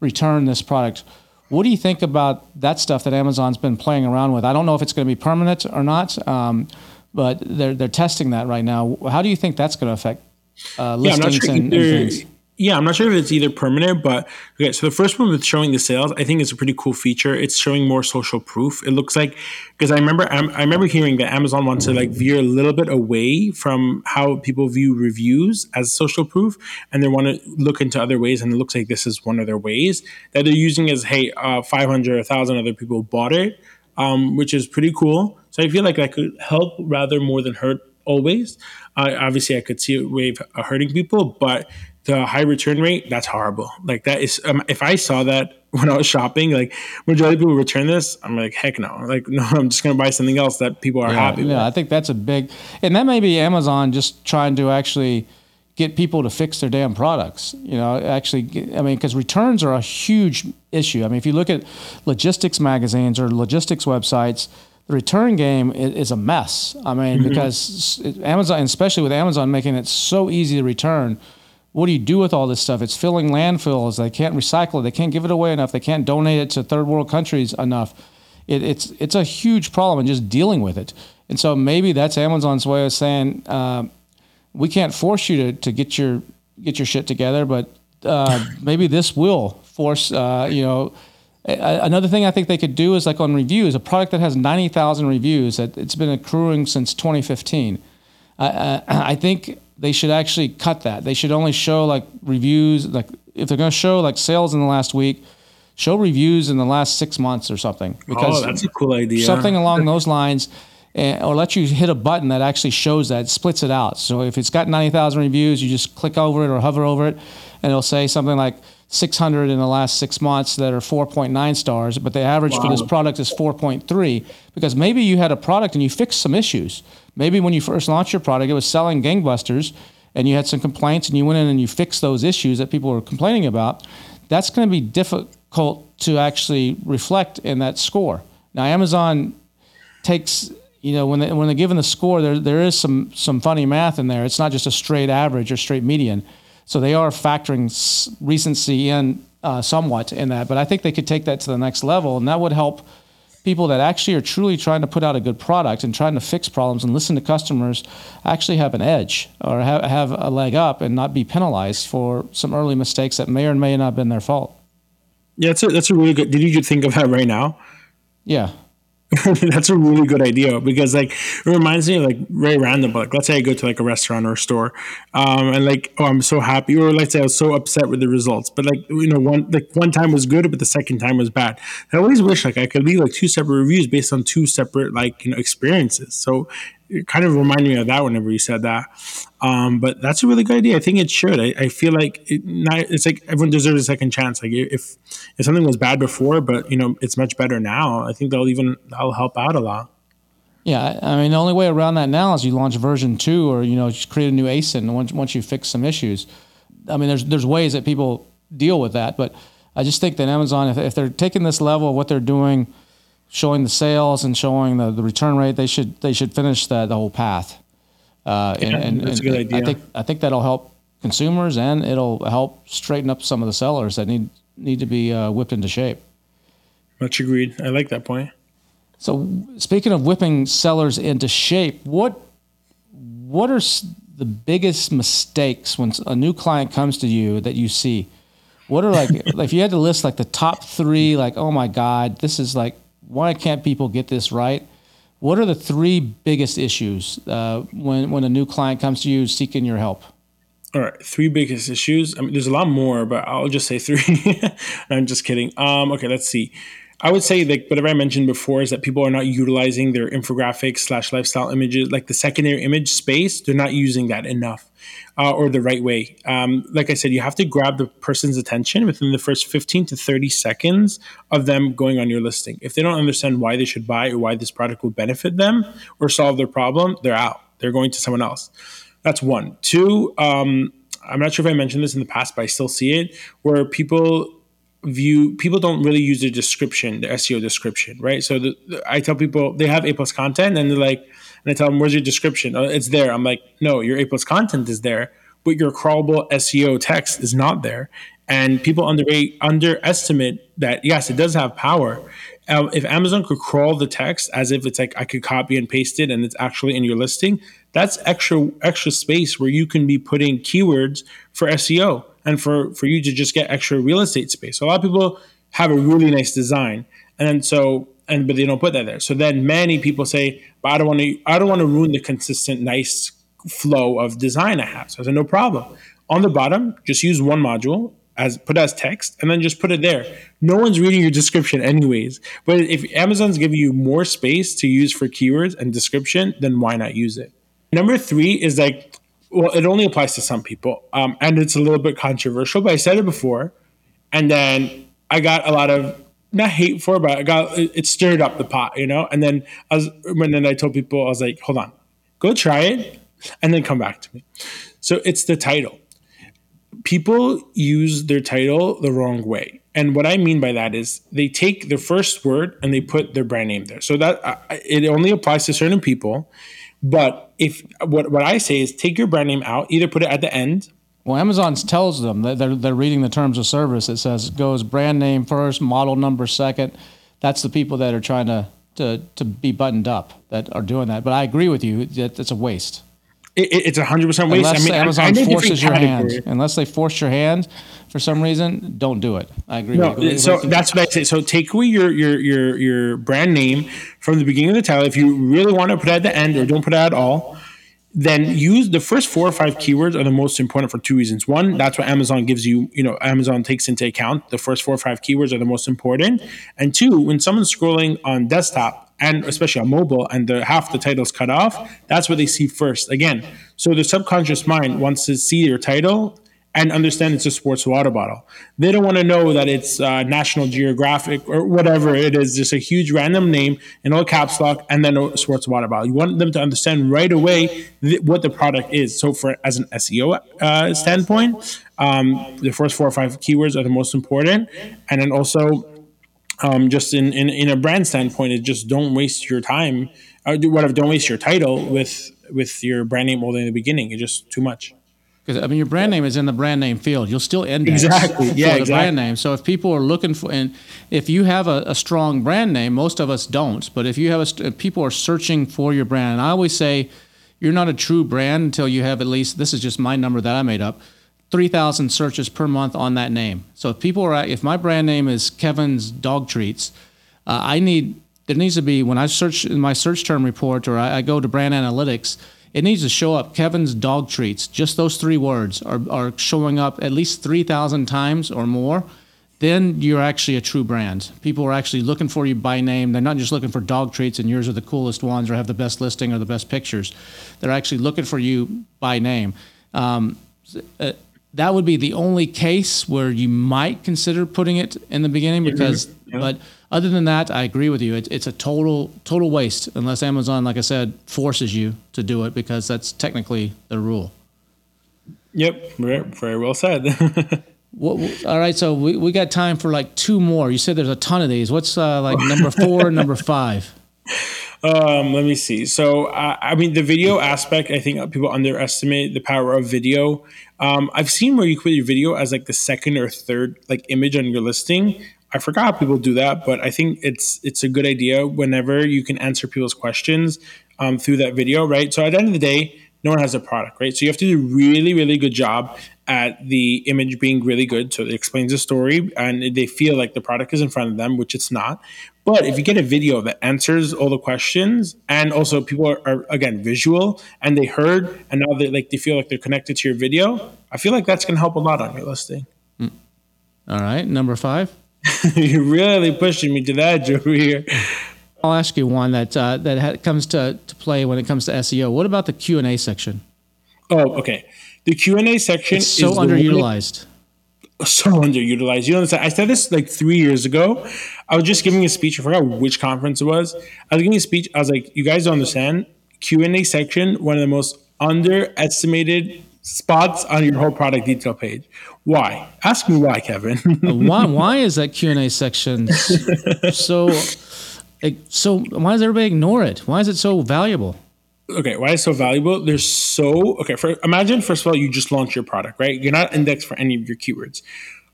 return this product. What do you think about that stuff that Amazon's been playing around with? I don't know if it's going to be permanent or not, but they're testing that right now. How do you think that's going to affect listings and things? Yeah, I'm not sure if it's either permanent, but okay. So the first one with showing the sales, I think it's a pretty cool feature. It's showing more social proof. It looks like, because I remember hearing that Amazon wants to like veer a little bit away from how people view reviews as social proof, and they want to look into other ways. And it looks like this is one of their ways that they're using is, hey, 500, 1,000 other people bought it, which is pretty cool. So I feel like that could help rather more than hurt always. Obviously, I could see a way of hurting people, but the high return rate, that's horrible. Like that is, if I saw that when I was shopping, like majority of people return this, I'm like, heck no. Like, no, I'm just going to buy something else that people are happy with. Yeah, I think that's and that may be Amazon just trying to actually get people to fix their damn products. You know, because returns are a huge issue. I mean, if you look at logistics magazines or logistics websites, the return game is a mess. I mean, because Amazon, especially with Amazon making it so easy to return, what do you do with all this stuff? It's filling landfills. They can't recycle it. They can't give it away enough. They can't donate it to third world countries enough. It's a huge problem and just dealing with it. And so maybe that's Amazon's way of saying, we can't force you to get your shit together, but maybe this will force, Another thing I think they could do is like on reviews, a product that has 90,000 reviews, that it's been accruing since 2015. I think they should actually cut that. They should only show like reviews, like if they're going to show like sales in the last week, show reviews in the last 6 months or something. Because that's a cool idea. Something along those lines. or let you hit a button that actually shows that, splits it out. So if it's got 90,000 reviews, you just click over it or hover over it, and it'll say something like 600 in the last 6 months that are 4.9 stars, but the average for this product is 4.3, because maybe you had a product and you fixed some issues. Maybe when you first launched your product, it was selling gangbusters, and you had some complaints, and you went in and you fixed those issues that people were complaining about. That's going to be difficult to actually reflect in that score. Now, Amazon takes, you know, when they're given the score, there is some funny math in there. It's not just a straight average or straight median. So they are factoring recency in somewhat in that. But I think they could take that to the next level, and that would help people that actually are truly trying to put out a good product and trying to fix problems and listen to customers actually have an edge or have a leg up and not be penalized for some early mistakes that may or may not have been their fault. Yeah, that's a really good – did you think of that right now? Yeah. That's a really good idea, because like it reminds me of like very random, but like, let's say I go to like a restaurant or a store and like, oh, I'm so happy, or let's say I was so upset with the results, but like, you know, one time was good but the second time was bad. And I always wish like I could leave like two separate reviews based on two separate, like, you know, experiences. So it kind of reminded me of that whenever you said that. But that's a really good idea. I think it should. I feel like it's like everyone deserves a second chance. Like if something was bad before, but you know, it's much better now, I think that'll help out a lot. Yeah. I mean, the only way around that now is you launch version 2, or, you know, just create a new ASIN once you fix some issues. I mean, there's ways that people deal with that, but I just think that Amazon, if they're taking this level of what they're doing, showing the sales and showing the return rate, they should finish the whole path. That's a good idea. I think that'll help consumers, and it'll help straighten up some of the sellers that need to be whipped into shape. Much agreed. I like that point. So speaking of whipping sellers into shape, what are the biggest mistakes when a new client comes to you that you see? What are, like, if you had to list like the top 3, like, oh my God, this is like, why can't people get this right? What are the 3 biggest issues when a new client comes to you seeking your help? All right, 3 biggest issues. I mean, there's a lot more, but I'll just say 3. I'm just kidding. Okay, let's see. I would say like whatever I mentioned before is that people are not utilizing their infographics / lifestyle images, like the secondary image space. They're not using that enough or the right way. Like I said, you have to grab the person's attention within the first 15 to 30 seconds of them going on your listing. If they don't understand why they should buy or why this product will benefit them or solve their problem, they're out. They're going to someone else. That's 1. 2, I'm not sure if I mentioned this in the past, but I still see it, where people don't really use the description, the SEO description, right? So I tell people they have A+ content, and they're like, and I tell them, where's your description? Oh, it's there. I'm like, no, your A+ content is there, but your crawlable SEO text is not there. And people underestimate that. Yes, it does have power. If Amazon could crawl the text as if it's like I could copy and paste it and it's actually in your listing, that's extra space where you can be putting keywords for SEO. And for you to just get extra real estate space. So a lot of people have a really nice design, but they don't put that there. So then many people say, but I don't want to ruin the consistent nice flow of design I have. So I said, no problem. On the bottom, just use one module, put as text, and then just put it there. No one's reading your description anyways. But if Amazon's giving you more space to use for keywords and description, then why not use it? Number 3 is like, well, it only applies to some people, and it's a little bit controversial, but I said it before, and then I got a lot of, not hate for, but it stirred up the pot, you know? And then I told people, I was like, hold on, go try it, and then come back to me. So it's the title. People use their title the wrong way. And what I mean by that is they take the first word and they put their brand name there. So that it only applies to certain people. But if what I say is take your brand name out, either put it at the end. Well, Amazon tells them that they're reading the terms of service. It says it goes brand name first, model number second. That's the people that are trying to be buttoned up that are doing that. But I agree with you that it's a waste. It's 100% waste. Unless Amazon forces your hand. Unless they force your hand for some reason, don't do it. I agree with you. So that's what I say. So take away your brand name from the beginning of the title. If you really want to put it at the end, or don't put it at all, then use the first 4 or 5 keywords are the most important for 2 reasons. 1, that's what Amazon gives you. You know, Amazon takes into account the first 4 or 5 keywords are the most important. And 2, when someone's scrolling on desktop, and especially on mobile, and the half the title's cut off, that's what they see first. Again, so the subconscious mind wants to see your title and understand it's a sports water bottle. They don't want to know that it's National Geographic or whatever it is, just a huge random name in all caps lock and then a sports water bottle. You want them to understand right away what the product is. So for as an SEO standpoint, the first 4 or 5 keywords are the most important. And then also just in a brand standpoint, it just don't waste your time. Don't waste your title with your brand name all day in the beginning. It's just too much. Because I mean, your brand name is in the brand name field. You'll still index the brand name. So if people are looking for, and if you have a strong brand name, most of us don't. But if you have if people are searching for your brand, and I always say, you're not a true brand until you have at least, this is just my number that I made up, 3,000 searches per month on that name. So if people are, if my brand name is Kevin's Dog Treats, there needs to be, when I search in my search term report or I go to brand analytics, it needs to show up, Kevin's Dog Treats. Just those 3 words are showing up at least 3,000 times or more. Then you're actually a true brand. People are actually looking for you by name. They're not just looking for dog treats and yours are the coolest ones or have the best listing or the best pictures. They're actually looking for you by name. That would be the only case where you might consider putting it in the beginning because, but other than that, I agree with you. It's a total waste unless Amazon, like I said, forces you to do it because that's technically the rule. Yep. Very well said. All right. So we got time for like 2 more. You said there's a ton of these. What's like number 4, number 5? Let me see. So, I mean, the video aspect, I think people underestimate the power of video. I've seen where you put your video as like the second or third like image on your listing. I forgot how people do that, but I think it's a good idea whenever you can answer people's questions through that video, right? So at the end of the day, no one has a product, right? So you have to do a really, really good job at the image being really good. So it explains the story and they feel like the product is in front of them, which it's not. But if you get a video that answers all the questions and also people are again, visual and they heard and now they feel like they're connected to your video, I feel like that's going to help a lot on your listing. All right. Number 5. You're really pushing me to that, Joe, here. I'll ask you one that comes to play when it comes to SEO. What about the Q&A section? Oh, okay. The Q&A section is so underutilized. So underutilized. You know what I'm saying? I said this like 3 years ago. I was just giving a speech. I forgot which conference it was. I was giving a speech. I was like, you guys don't understand. Q&A section, one of the most underestimated spots on your whole product detail page. Why? Ask me why, Kevin. Why is that Q&A section so why does everybody ignore it? Why is it so valuable? Okay, why is it so valuable? Imagine, first of all, you just launched your product, right? You're not indexed for any of your keywords,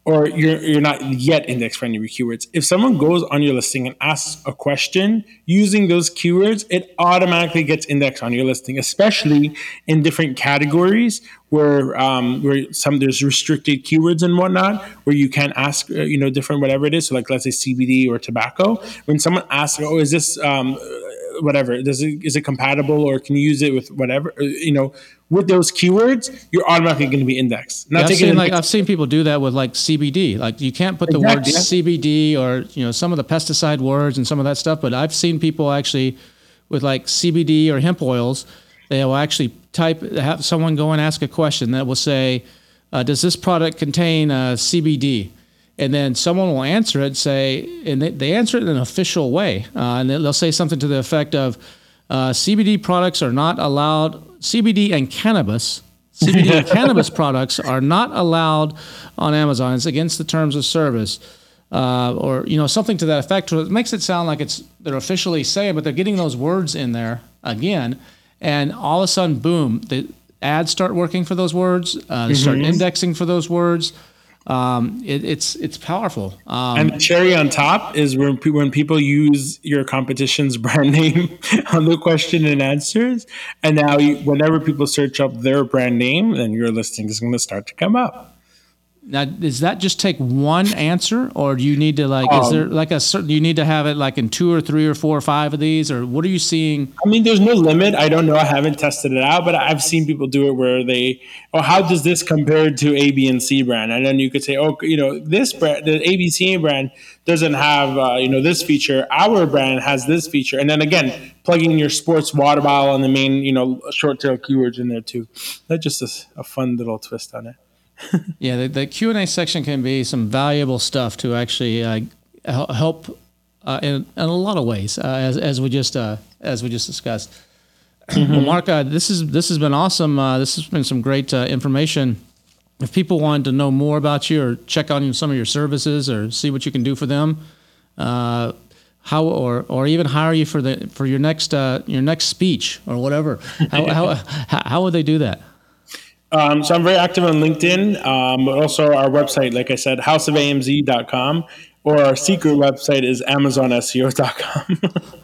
or you're not yet indexed for any of your keywords. If someone goes on your listing and asks a question using those keywords, it automatically gets indexed on your listing, especially in different categories where there's restricted keywords and whatnot, where you can ask, different whatever it is. So like, let's say CBD or tobacco. When someone asks, oh, is this whatever, is it compatible or can you use it with whatever, with those keywords, you're automatically going to be indexed. I've seen people do that with like CBD. Like you can't put the word CBD or, some of the pesticide words and some of that stuff. But I've seen people actually with like CBD or hemp oils, they will actually have someone go and ask a question that will say, does this product contain CBD? And then someone will answer it, they answer it in an official way. And they'll say something to the effect of, CBD products are not allowed, CBD and cannabis products are not allowed on Amazon. It's against the terms of service. Or something to that effect. It makes it sound like they're officially saying, but they're getting those words in there again. And all of a sudden, boom, the ads start working for those words. They start indexing for those words. It's powerful. And the cherry on top is when people use your competition's brand name on the question and answers. And now whenever people search up their brand name, then your listing is going to start to come up. Now, does that just take one answer, or do you need to is there like a certain, you need to have it like in 2 or 3 or 4 or 5 of these, or what are you seeing? I mean, there's no limit. I don't know. I haven't tested it out, but I've seen people do it where they, how does this compare to A, B, and C brand? And then you could say, this brand, the ABC brand doesn't have, this feature. Our brand has this feature. And then again, plugging your sports water bottle and the main, short tail keywords in there too. That's just a fun little twist on it. Yeah, the Q&A section can be some valuable stuff to actually help in a lot of ways, as we just discussed. Mm-hmm. Well, Mark, this has been awesome. This has been some great information. If people wanted to know more about you or check on some of your services or see what you can do for them, or even hire you for your next speech or whatever, how would they do that? So I'm very active on LinkedIn, but also our website, like I said, houseofamz.com, or our secret website is amazonseo.com.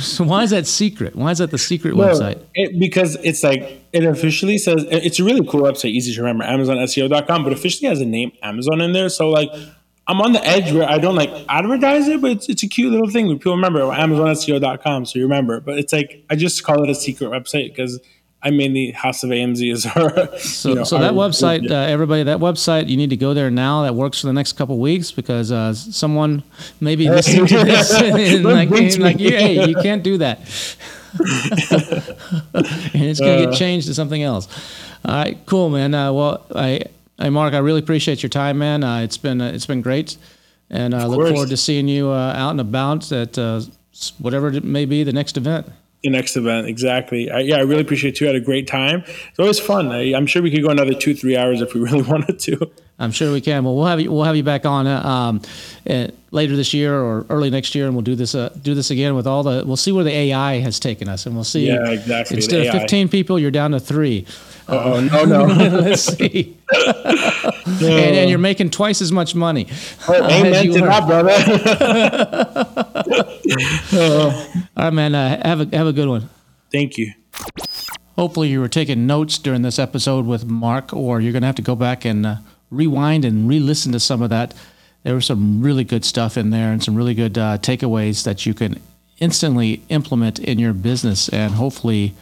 So why is that secret? Why is that the secret website? Because it's it officially says, it's a really cool website, easy to remember, amazonseo.com, but officially has a name Amazon in there. So I'm on the edge where I don't advertise it, but it's a cute little thing where people remember amazonseo.com. So you remember, but it's I just call it a secret website because I mean, the House of AMZ is our... So that website, everybody, that website, you need to go there now. That works for the next couple of weeks because someone maybe listening to this and hey, you can't do that. And it's going to get changed to something else. All right, cool, man. Mark, I really appreciate your time, man. It's been great. And I look forward to seeing you out and about at whatever it may be, the next event. The next event, exactly. I really appreciate you. I had a great time. It's always fun. I'm sure we could go another 2-3 hours if we really wanted to. I'm sure we can. Well, we'll have you back on later this year or early next year, and we'll do this again with all the. We'll see where the AI has taken us, and we'll see. Yeah, exactly. Instead of 15 people, you're down to 3. Oh no! Let's see. And you're making twice as much money. Amen to that, brother. All right, man. Have a good one. Thank you. Hopefully, you were taking notes during this episode with Mark, or you're going to have to go back and rewind and re-listen to some of that. There was some really good stuff in there and some really good takeaways that you can instantly implement in your business and hopefully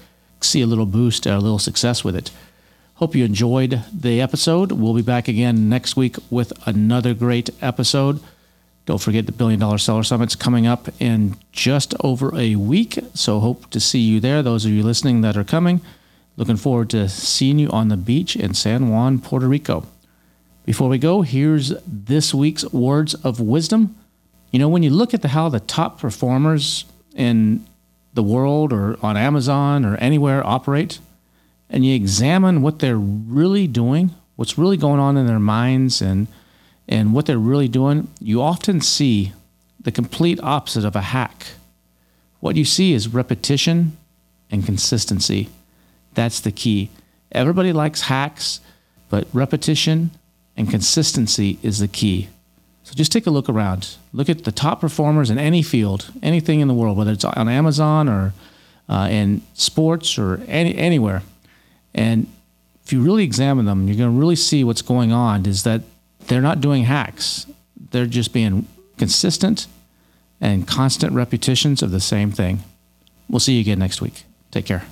see a little boost, a little success with it. Hope you enjoyed the episode. We'll be back again next week with another great episode. Don't forget the Billion Dollar Seller Summit's coming up in just over a week, so hope to see you there. Those of you listening that are coming, looking forward to seeing you on the beach in San Juan, Puerto Rico. Before we go, here's this week's words of wisdom. You know, when you look at how the top performers in the world or on Amazon or anywhere operate, and you examine what they're really doing, what's really going on in their minds and what they're really doing, you often see the complete opposite of a hack. What you see is repetition and consistency. That's the key. Everybody likes hacks, but repetition and consistency is the key. So just take a look around. Look at the top performers in any field, anything in the world, whether it's on Amazon or in sports or anywhere. And if you really examine them, you're going to really see what's going on is that they're not doing hacks. They're just being consistent and constant repetitions of the same thing. We'll see you again next week. Take care.